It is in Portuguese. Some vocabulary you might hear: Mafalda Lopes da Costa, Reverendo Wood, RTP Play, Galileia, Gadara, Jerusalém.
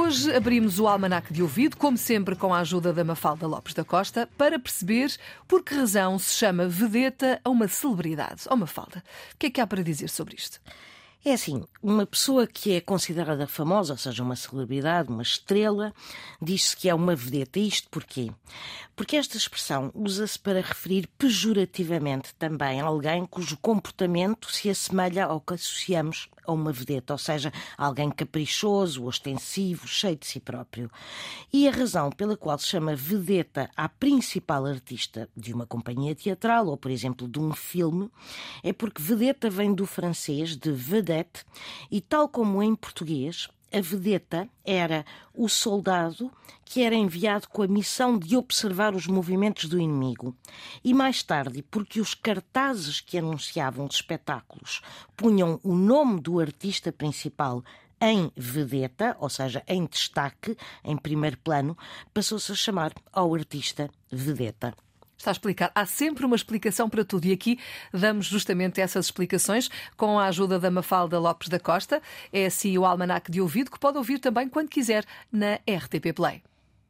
Hoje abrimos o almanaque de ouvido, como sempre com a ajuda da Mafalda Lopes da Costa, para perceber por que razão se chama vedeta a uma celebridade. Oh Mafalda, o que é que há para dizer sobre isto? É assim, uma pessoa que é considerada famosa, ou seja, uma celebridade, uma estrela, diz-se que é uma vedeta. Isto porquê? Porque esta expressão usa-se para referir pejorativamente também alguém cujo comportamento se assemelha ao que associamos a uma vedeta, ou seja, alguém caprichoso, ostensivo, cheio de si próprio. E a razão pela qual se chama vedeta à principal artista de uma companhia teatral ou, por exemplo, de um filme, é porque vedeta vem do francês de vedette e, tal como em português, a vedeta era o soldado que era enviado com a missão de observar os movimentos do inimigo. E mais tarde, porque os cartazes que anunciavam os espetáculos punham o nome do artista principal em vedeta, ou seja, em destaque, em primeiro plano, passou-se a chamar ao artista vedeta. Está a explicar. Há sempre uma explicação para tudo e aqui damos justamente essas explicações com a ajuda da Mafalda Lopes da Costa. É assim o almanaque de ouvido que pode ouvir também quando quiser na RTP Play.